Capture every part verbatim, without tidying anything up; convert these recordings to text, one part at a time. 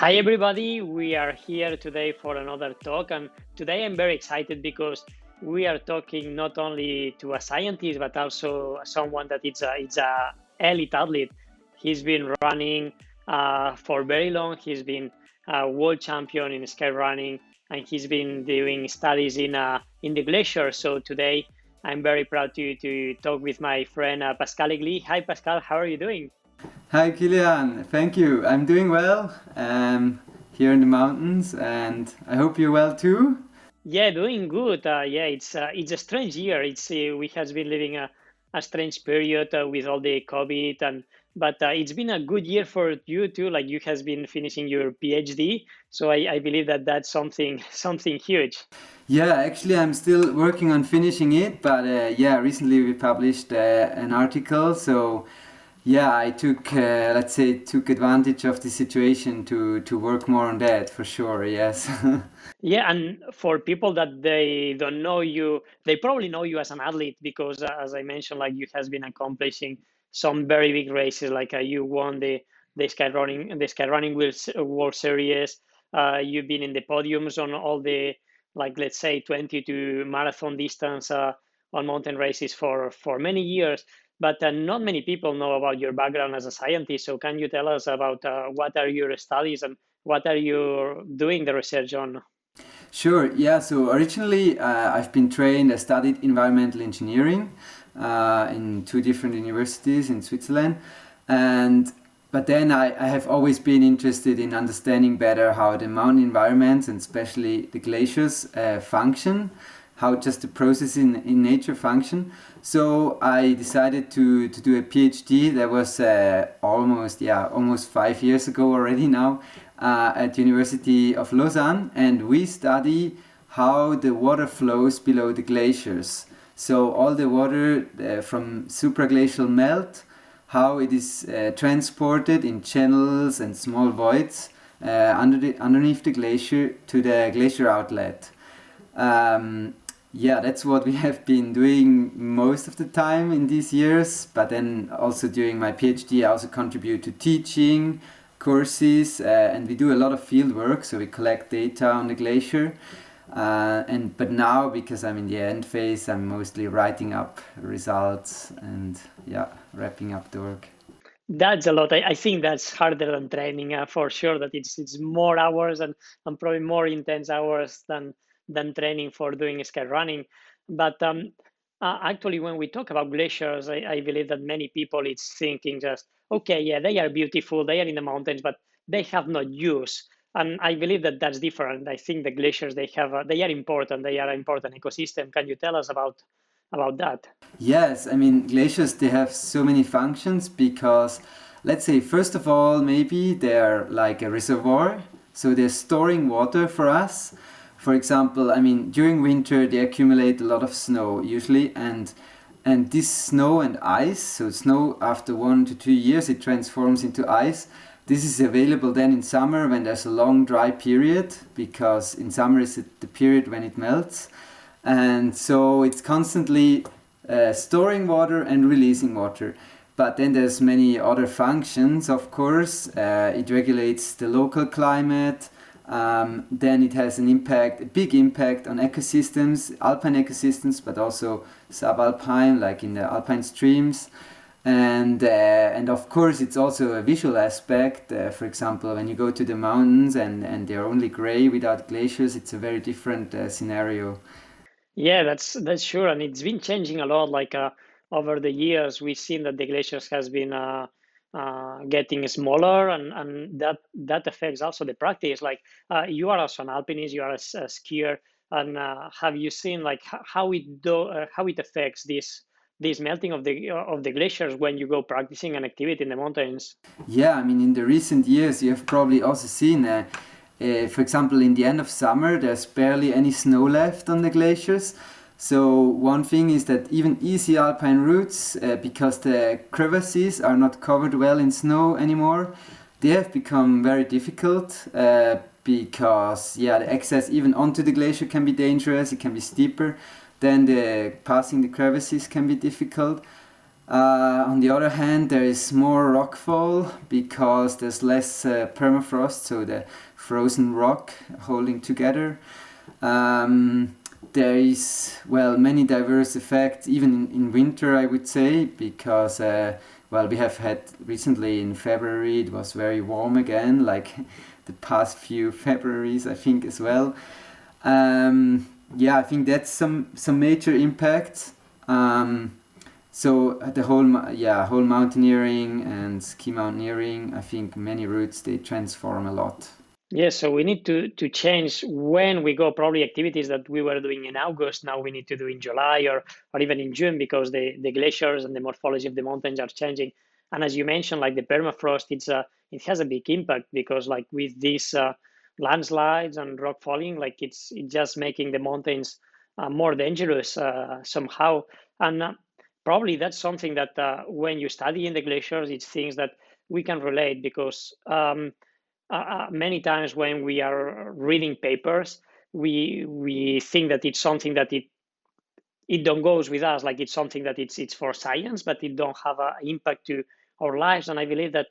Hi everybody, we are here today for another talk, and today I'm very excited because we are talking not only to a scientist but also someone that is a, it's a elite athlete. He's been running uh, for very long, he's been a world champion in sky running, and he's been doing studies in, uh, in the glacier. So today I'm very proud to, to talk with my friend uh, Pascal Egli. Hi Pascal, how are you doing? Hi Kilian, thank you. I'm doing well um, here in the mountains, and I hope you're well too. Yeah, doing good. Uh, yeah, it's uh, it's a strange year. It's uh, we has been living a, a strange period uh, with all the COVID, and but uh, it's been a good year for you too. Like you has been finishing your PhD, so I, I believe that that's something something huge. Yeah, actually, I'm still working on finishing it, but uh, yeah, recently we published uh, an article, so. Yeah, I took, uh, let's say, took advantage of the situation to, to work more on that, for sure, yes. Yeah, and for people that they don't know you, they probably know you as an athlete because, uh, as I mentioned, like you has been accomplishing some very big races, like uh, you won the, the Sky Running the Sky Running World Series, uh, you've been in the podiums on all the, like, let's say, twenty-two marathon distance uh, on mountain races for, for many years. But uh, not many people know about your background as a scientist. So can you tell us about uh, what are your studies and what are you doing the research on? Sure, yeah. So originally uh, I've been trained, I studied environmental engineering uh, in two different universities in Switzerland. And but then I, I have always been interested in understanding better how the mountain environments and especially the glaciers uh, function. How just the process in, in nature function. So I decided to, to do a PhD. That was uh, almost yeah almost five years ago already now uh, at the University of Lausanne, and we study how the water flows below the glaciers. So all the water uh, from supraglacial melt, how it is uh, transported in channels and small voids uh, under the, underneath the glacier to the glacier outlet. Um, Yeah, that's what we have been doing most of the time in these years. But then also during my PhD, I also contribute to teaching, courses, uh, and we do a lot of field work. So we collect data on the glacier. Uh, and but now, because I'm in the end phase, I'm mostly writing up results and yeah, wrapping up the work. That's a lot. I, I think that's harder than training uh, for sure. That it's it's more hours and, and probably more intense hours than. than training for doing sky running. But um, uh, actually, when we talk about glaciers, I, I believe that many people it's thinking just, okay, yeah, they are beautiful, they are in the mountains, but they have no use. And I believe that that's different. I think the glaciers, they have, uh, they are important. They are an important ecosystem. Can you tell us about, about that? Yes, I mean, glaciers, they have so many functions because, let's say, first of all, maybe they're like a reservoir. So they're storing water for us. For example, I mean, during winter, they accumulate a lot of snow usually, and and this snow and ice, so snow after one to two years, it transforms into ice. This is available then in summer when there's a long dry period, because in summer is the period when it melts. And so it's constantly uh, storing water and releasing water. But then there's many other functions, of course. Uh, it regulates the local climate. Um, then it has an impact, a big impact on ecosystems, alpine ecosystems, but also subalpine, like in the alpine streams. And uh, and of course, it's also a visual aspect. Uh, for example, when you go to the mountains and, and they're only gray without glaciers, it's a very different uh, scenario. Yeah, that's that's sure. And it's been changing a lot. Like uh, over the years, we've seen that the glaciers has been uh... Uh, getting smaller, and, and that that affects also the practice. Like uh, you are also an alpinist, you are a, a skier, and uh, have you seen like h- how it do uh, how it affects this this melting of the of the glaciers when you go practicing an activity in the mountains? Yeah, I mean, in the recent years, you have probably also seen, uh, uh, for example, in the end of summer, there's barely any snow left on the glaciers. So one thing is that even easy alpine routes, uh, because the crevasses are not covered well in snow anymore, they have become very difficult uh, because yeah, the access even onto the glacier can be dangerous, it can be steeper, then the passing the crevasses can be difficult. Uh, on the other hand, there is more rockfall because there's less uh, permafrost, so the frozen rock holding together. Um, there is, well, many diverse effects, even in, in winter, I would say, because, uh, well, we have had recently in February, it was very warm again, like the past few Februaries, I think, as well. Um, yeah, I think that's some, some major impact. Um, So the whole, yeah, whole mountaineering and ski mountaineering, I think many routes, they transform a lot. Yeah, so we need to, to change when we go, probably activities that we were doing in August, now we need to do in July or, or even in June, because the, the glaciers and the morphology of the mountains are changing. And as you mentioned, like the permafrost, it's a, it has a big impact because like with these uh, landslides and rock falling, like it's, it's just making the mountains uh, more dangerous uh, somehow. And uh, Probably that's something that uh, when you study in the glaciers, it's things that we can relate because um, uh, many times when we are reading papers, we we think that it's something that it it don't goes with us, like it's something that it's it's for science, but it don't have an impact to our lives. And I believe that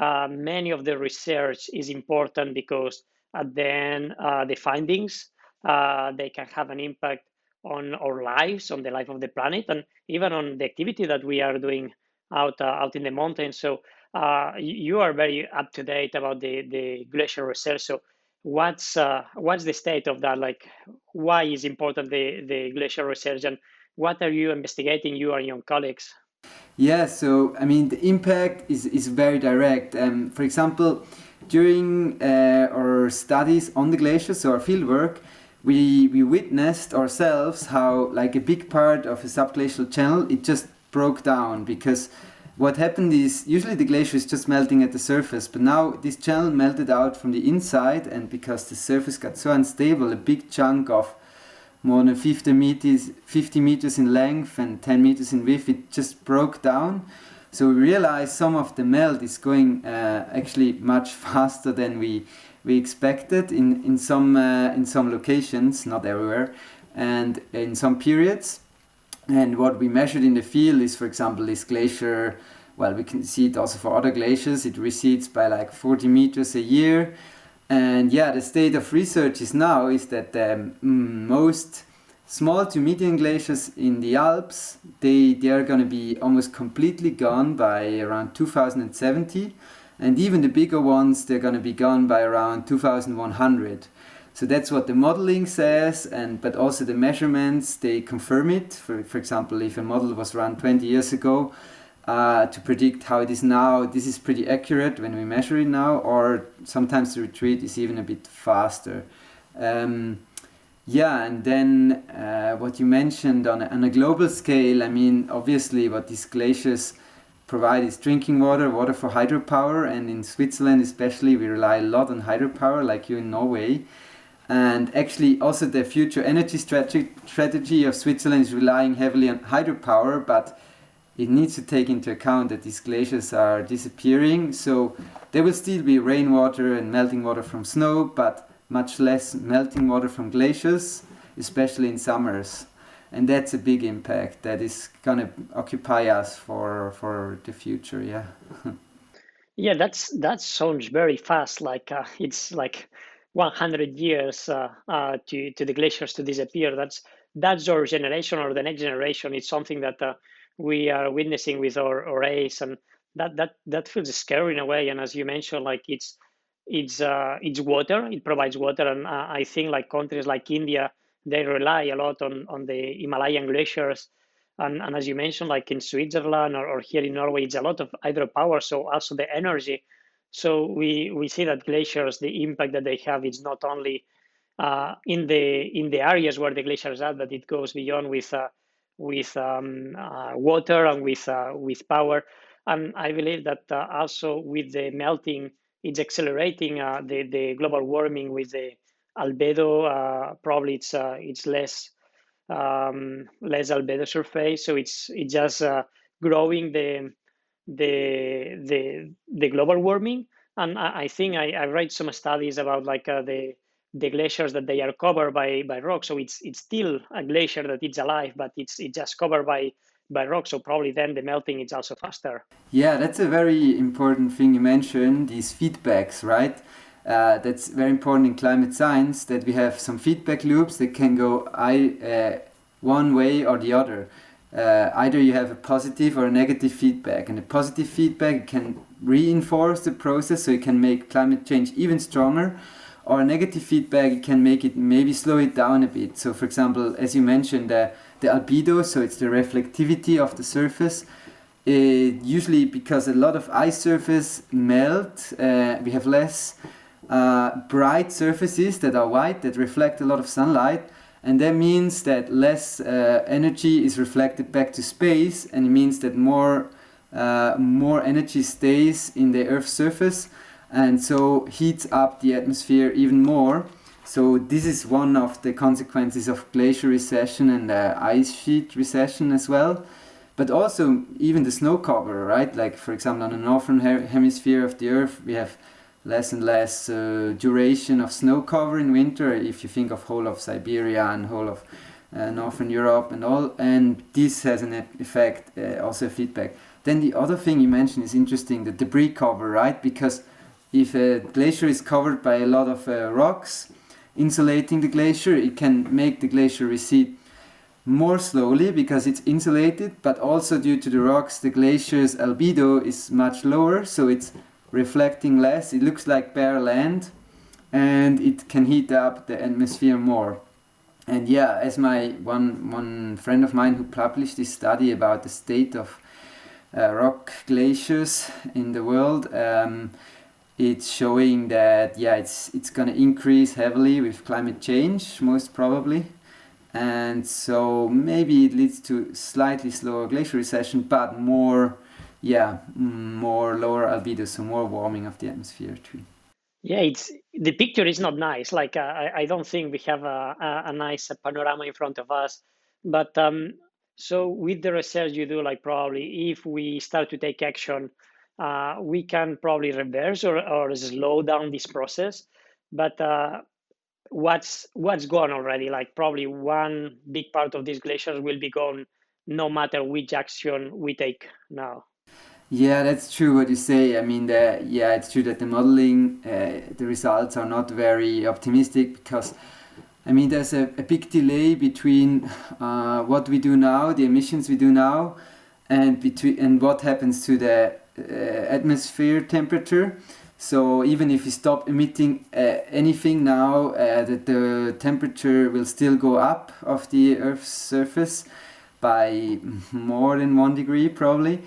uh, many of the research is important because uh, then uh, the findings, uh, they can have an impact on our lives, on the life of the planet, and even on the activity that we are doing out uh, out in the mountains. So uh, you are very up to date about the, the glacier research. So what's uh, what's the state of that? Like, why is important the, the glacier research, and what are you investigating, you and your colleagues? Yeah, so I mean the impact is is very direct. Um, for example, during uh, our studies on the glaciers, so our fieldwork, We, we witnessed ourselves how like a big part of a subglacial channel, it just broke down, because what happened is usually the glacier is just melting at the surface, but now this channel melted out from the inside, and because the surface got so unstable, a big chunk of more than fifty meters, fifty meters in length and ten meters in width, it just broke down. So we realized some of the melt is going uh, actually much faster than we we expected in in some uh, in some locations, not everywhere, and in some periods. And what we measured in the field is, for example, this glacier. Well, we can see it also for other glaciers. It recedes by like forty meters a year. And yeah, the state of research is now is that the most small to medium glaciers in the Alps, they they are going to be almost completely gone by around two thousand seventy. And even the bigger ones, they're going to be gone by around two thousand one hundred. So that's what the modeling says, and but also the measurements, they confirm it. For, for example, if a model was run twenty years ago uh, to predict how it is now, this is pretty accurate when we measure it now, or sometimes the retreat is even a bit faster. Um, yeah, and then uh, what you mentioned on a, on a global scale, I mean, obviously what these glaciers provide is drinking water, water for hydropower, and in Switzerland especially we rely a lot on hydropower, like you in Norway. And actually also the future energy strategy of Switzerland is relying heavily on hydropower, but it needs to take into account that these glaciers are disappearing, so there will still be rainwater and melting water from snow, but much less melting water from glaciers, especially in summers. And that's a big impact that is going to occupy us for for the future. Yeah. Yeah, that's that sounds very fast. Like uh, it's like one hundred years uh, uh, to to the glaciers to disappear. That's that's our generation or the next generation. It's something that uh, we are witnessing with our, our eyes, and that that that feels scary in a way. And as you mentioned, like it's it's uh, it's water. It provides water, and uh, I think like countries like India, they rely a lot on, on the Himalayan glaciers. And, and as you mentioned, like in Switzerland or, or here in Norway, it's a lot of hydropower, so also the energy. So we, we see that glaciers, the impact that they have is not only uh, in the in the areas where the glaciers are, but it goes beyond with uh, with um, uh, water and with uh, with power. And I believe that uh, also with the melting, it's accelerating uh, the, the global warming with the albedo, uh, probably it's uh, it's less um, less albedo surface, so it's it's just uh, growing the the the the global warming. And I, I think I, I read some studies about like uh, the the glaciers that they are covered by by rock, so it's it's still a glacier that it's alive, but it's it's just covered by by rock, so probably then the melting is also faster. Yeah, that's a very important thing you mentioned, these feedbacks, right? Uh, that's very important in climate science, that we have some feedback loops that can go uh, one way or the other. Uh, either you have a positive or a negative feedback, and the positive feedback can reinforce the process, so it can make climate change even stronger, or a negative feedback can make it, maybe slow it down a bit. So for example, as you mentioned, uh, the albedo, so it's the reflectivity of the surface. It usually, because a lot of ice surface melt, uh, we have less Uh, bright surfaces that are white, that reflect a lot of sunlight, and that means that less uh, energy is reflected back to space, and it means that more uh, more energy stays in the Earth's surface, and so heats up the atmosphere even more. So this is one of the consequences of glacier recession and uh, ice sheet recession as well. But also even the snow cover, right? Like for example on the northern her- hemisphere of the Earth, we have less and less uh, duration of snow cover in winter, if you think of whole of Siberia and whole of uh, Northern Europe and all, and this has an effect, uh, also feedback. Then the other thing you mentioned is interesting, the debris cover, right? Because if a glacier is covered by a lot of uh, rocks insulating the glacier, it can make the glacier recede more slowly because it's insulated, but also due to the rocks, the glacier's albedo is much lower, so it's reflecting less, it looks like bare land, and it can heat up the atmosphere more. And yeah, as my one one friend of mine who published this study about the state of uh, rock glaciers in the world, um, it's showing that yeah, it's it's going to increase heavily with climate change most probably, and so maybe it leads to slightly slower glacier recession, but more. Yeah, more lower albedo, so more warming of the atmosphere too. Yeah, it's the picture is not nice. Like uh, I, I don't think we have a, a, a nice panorama in front of us. But um, so with the research you do, like probably if we start to take action, uh, we can probably reverse or, or slow down this process. But uh, what's what's gone already? Like probably one big part of these glaciers will be gone, no matter which action we take now. Yeah, that's true what you say. I mean, the, yeah, it's true that the modeling, uh, the results are not very optimistic because, I mean, there's a, a big delay between uh, what we do now, the emissions we do now, and between and what happens to the uh, atmosphere temperature. So even if we stop emitting uh, anything now, uh, that the temperature will still go up of the Earth's surface by more than one degree probably.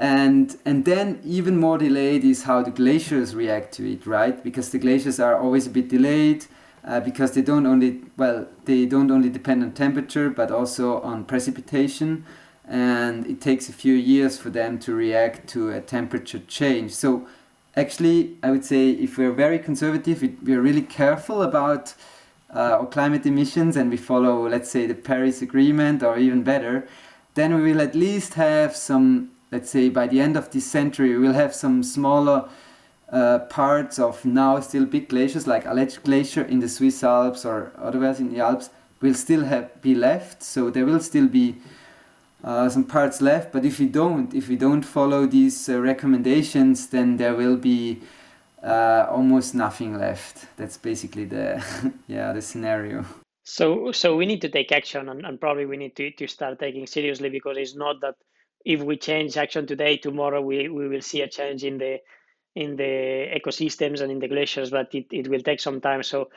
And and then even more delayed is how the glaciers react to it, right? Because the glaciers are always a bit delayed uh, because they don't only well they don't only depend on temperature but also on precipitation, and it takes a few years for them to react to a temperature change. So actually, I would say if we're very conservative, we're really careful about uh, our climate emissions, and we follow, let's say, the Paris Agreement or even better, then we will at least have some. Let's say by the end of this century, we'll have some smaller uh, parts of now still big glaciers like Aletsch Glacier in the Swiss Alps or otherwise in the Alps will still have be left. So there will still be uh, some parts left. But if we don't, if we don't follow these uh, recommendations, then there will be uh, almost nothing left. That's basically the yeah the scenario. So so we need to take action, and, and probably we need to, to start taking seriously, because it's not that if we change action today, tomorrow we, we will see a change in the in the ecosystems and in the glaciers, but it, it will take some time. So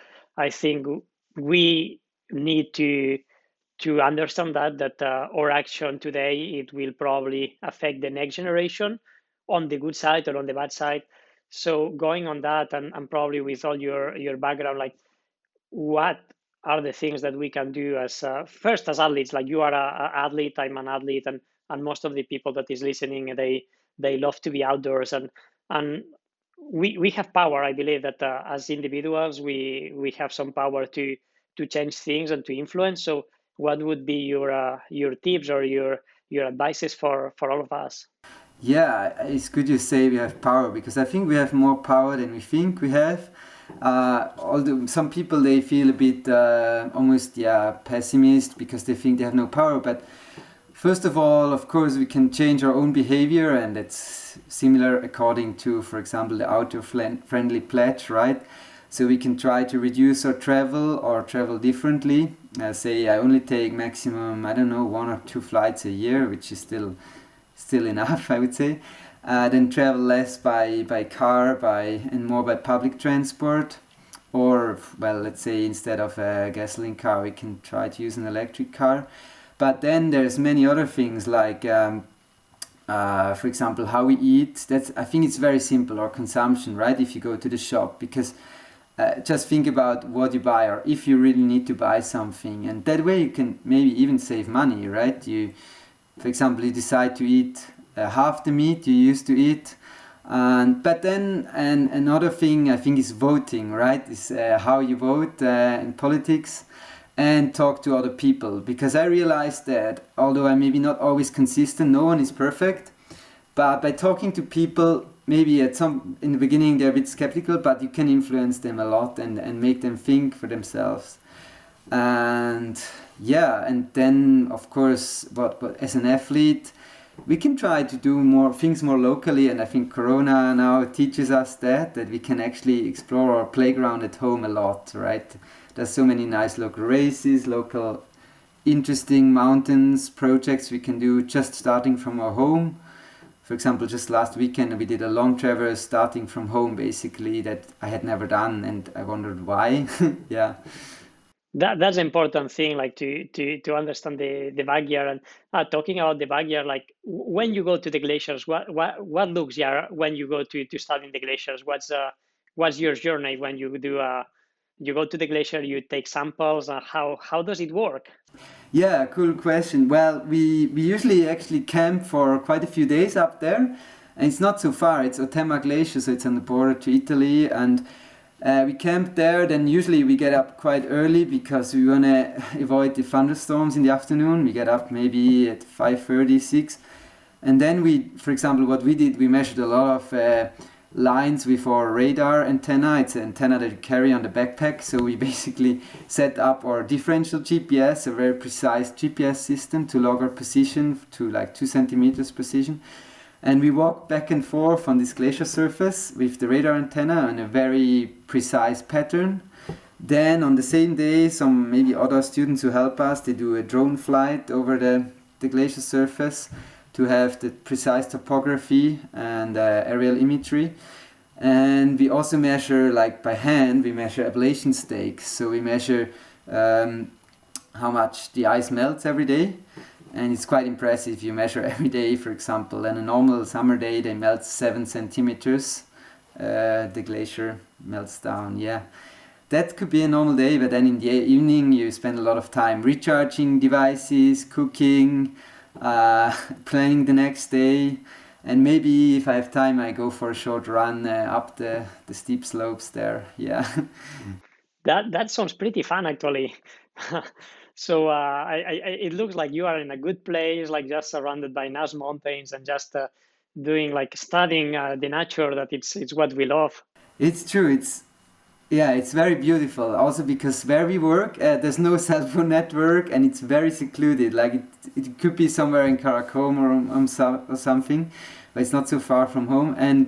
I think we need to to understand that that uh, our action today, it will probably affect the next generation on the good side or on the bad side. So going on that, and, and probably with all your, your background, like what are the things that we can do as uh, first as athletes? Like you are an athlete, I'm an athlete, and And most of the people that is listening, they they love to be outdoors, and and we we have power. I believe that uh, as individuals, we we have some power to to change things and to influence. So, what would be your uh, your tips or your your advices for for all of us? Yeah, it's good you say we have power, because I think we have more power than we think we have. Uh, although some people they feel a bit uh, almost yeah pessimist because they think they have no power, but First of all, of course, we can change our own behavior, and it's similar according to, for example, the Outdoor Friendly Pledge, right? So we can try to reduce our travel or travel differently. Uh, say I only take maximum, I don't know, one or two flights a year, which is still still enough, I would say. Uh, then travel less by, by car by and more by public transport. Or, well, let's say instead of a gasoline car, we can try to use an electric car. But then there's many other things like, um, uh, for example, how we eat. That's, I think it's very simple, or consumption, right? If you go to the shop, because uh, just think about what you buy, or if you really need to buy something. And that way you can maybe even save money, right? You, for example, you decide to eat uh, half the meat you used to eat. And, but then and another thing I think is voting, right? Is uh, how you vote uh, in politics, and talk to other people, because I realized that although I maybe not always consistent, no one is perfect, but by talking to people, maybe at some in the beginning they're a bit skeptical, but you can influence them a lot and, and make them think for themselves. And yeah, and then of course but, but as an athlete we can try to do more things more locally, and I think Corona now teaches us that, that we can actually explore our playground at home a lot, right? There's so many nice local races, local interesting mountains, projects we can do just starting from our home. For example, just last weekend we did a long traverse starting from home, basically, that I had never done, and I wondered why. Yeah. That that's an important thing, like to to to understand the the backyard. And uh, talking about the backyard, like when you go to the glaciers, what what what looks yeah when you go to to studying the glaciers, what's uh what's your journey when you do uh you go to the glacier, you take samples, and uh, how how does it work? Yeah, cool question. Well, we we usually actually camp for quite a few days up there, and it's not so far. It's Otemma Glacier, so it's on the border to Italy, and Uh, we camp there, then usually we get up quite early because we want to avoid the thunderstorms in the afternoon. We get up maybe at five thirty, six. And then we, for example, what we did, we measured a lot of uh, lines with our radar antenna. It's an antenna that you carry on the backpack. So we basically set up our differential G P S, a very precise G P S system to log our position to like two centimeters precision. And we walked back and forth on this glacier surface with the radar antenna in a very precise pattern. Then on the same day, some maybe other students who help us, they do a drone flight over the, the glacier surface to have the precise topography and uh, aerial imagery. And we also measure, like by hand, we measure ablation stakes. So we measure um, how much the ice melts every day. And it's quite impressive. You measure every day, for example, and a normal summer day they melt seven centimeters. Uh, the glacier melts down. Yeah, that could be a normal day, but then in the evening you spend a lot of time recharging devices, cooking, uh, planning the next day, and maybe if I have time I go for a short run uh, up the, the steep slopes there. Yeah, that that sounds pretty fun actually. So uh, I, I, it looks like you are in a good place, like just surrounded by nice mountains and just uh, doing like studying uh, the nature. That it's it's what we love. It's true. It's yeah. It's very beautiful. Also because where we work, uh, there's no cell phone network and it's very secluded. Like it, it could be somewhere in Karakoram or, um, or something, but it's not so far from home. And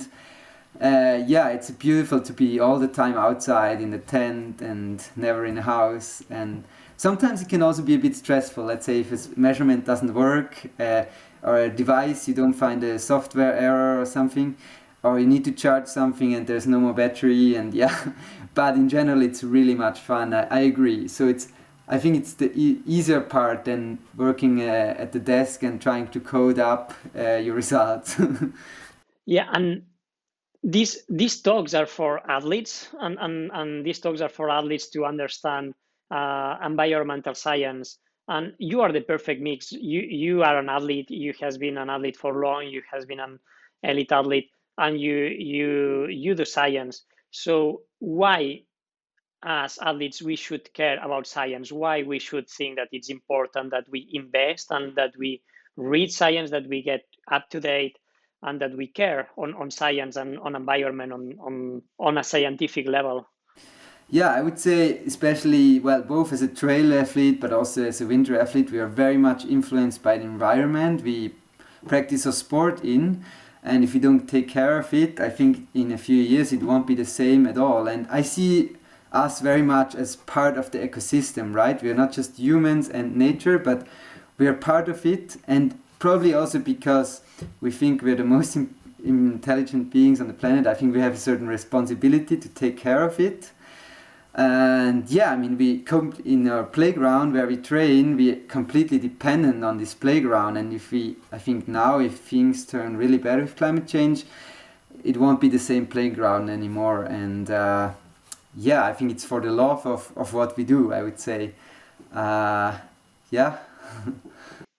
uh, yeah, it's beautiful to be all the time outside in the tent and never in a house. And sometimes it can also be a bit stressful, let's say if a measurement doesn't work uh, or a device, you don't find a software error or something, or you need to charge something and there's no more battery and yeah, but in general it's really much fun, I, I agree. So it's, I think it's the e- easier part than working uh, at the desk and trying to code up uh, your results. Yeah, and these these talks are for athletes and, and, and these talks are for athletes to understand Uh, environmental science, and you are the perfect mix. You you are an athlete. You has been an athlete for long. You has been an elite athlete, and you you you do science. So why, as athletes, we should care about science? Why we should think that it's important that we invest and that we read science, that we get up to date, and that we care on on science and on environment on on on a scientific level. Yeah, I would say especially, well, both as a trail athlete but also as a winter athlete, we are very much influenced by the environment we practice our sport in. And if you don't take care of it, I think in a few years it won't be the same at all. And I see us very much as part of the ecosystem, right? We are not just humans and nature, but we are part of it. And probably also because we think we're the most im- intelligent beings on the planet, I think we have a certain responsibility to take care of it. And yeah, I mean, we come in our playground where we train, we're completely dependent on this playground. And if we, I think now, if things turn really bad with climate change, it won't be the same playground anymore. And uh, yeah, I think it's for the love of, of what we do, I would say. Uh, yeah.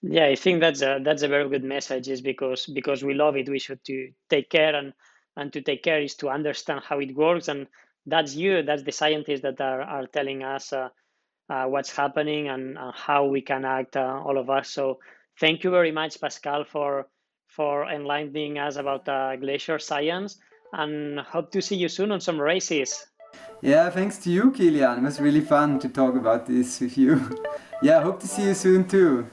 Yeah, I think that's a, that's a very good message, is because, because we love it, we should to take care. And, and to take care is to understand how it works. And that's you, that's the scientists that are, are telling us uh, uh, what's happening and uh, how we can act, uh, all of us. So thank you very much, Pascal, for for enlightening us about uh, glacier science, and hope to see you soon on some races. Yeah, thanks to you, Kilian. It was really fun to talk about this with you. Yeah, hope to see you soon too.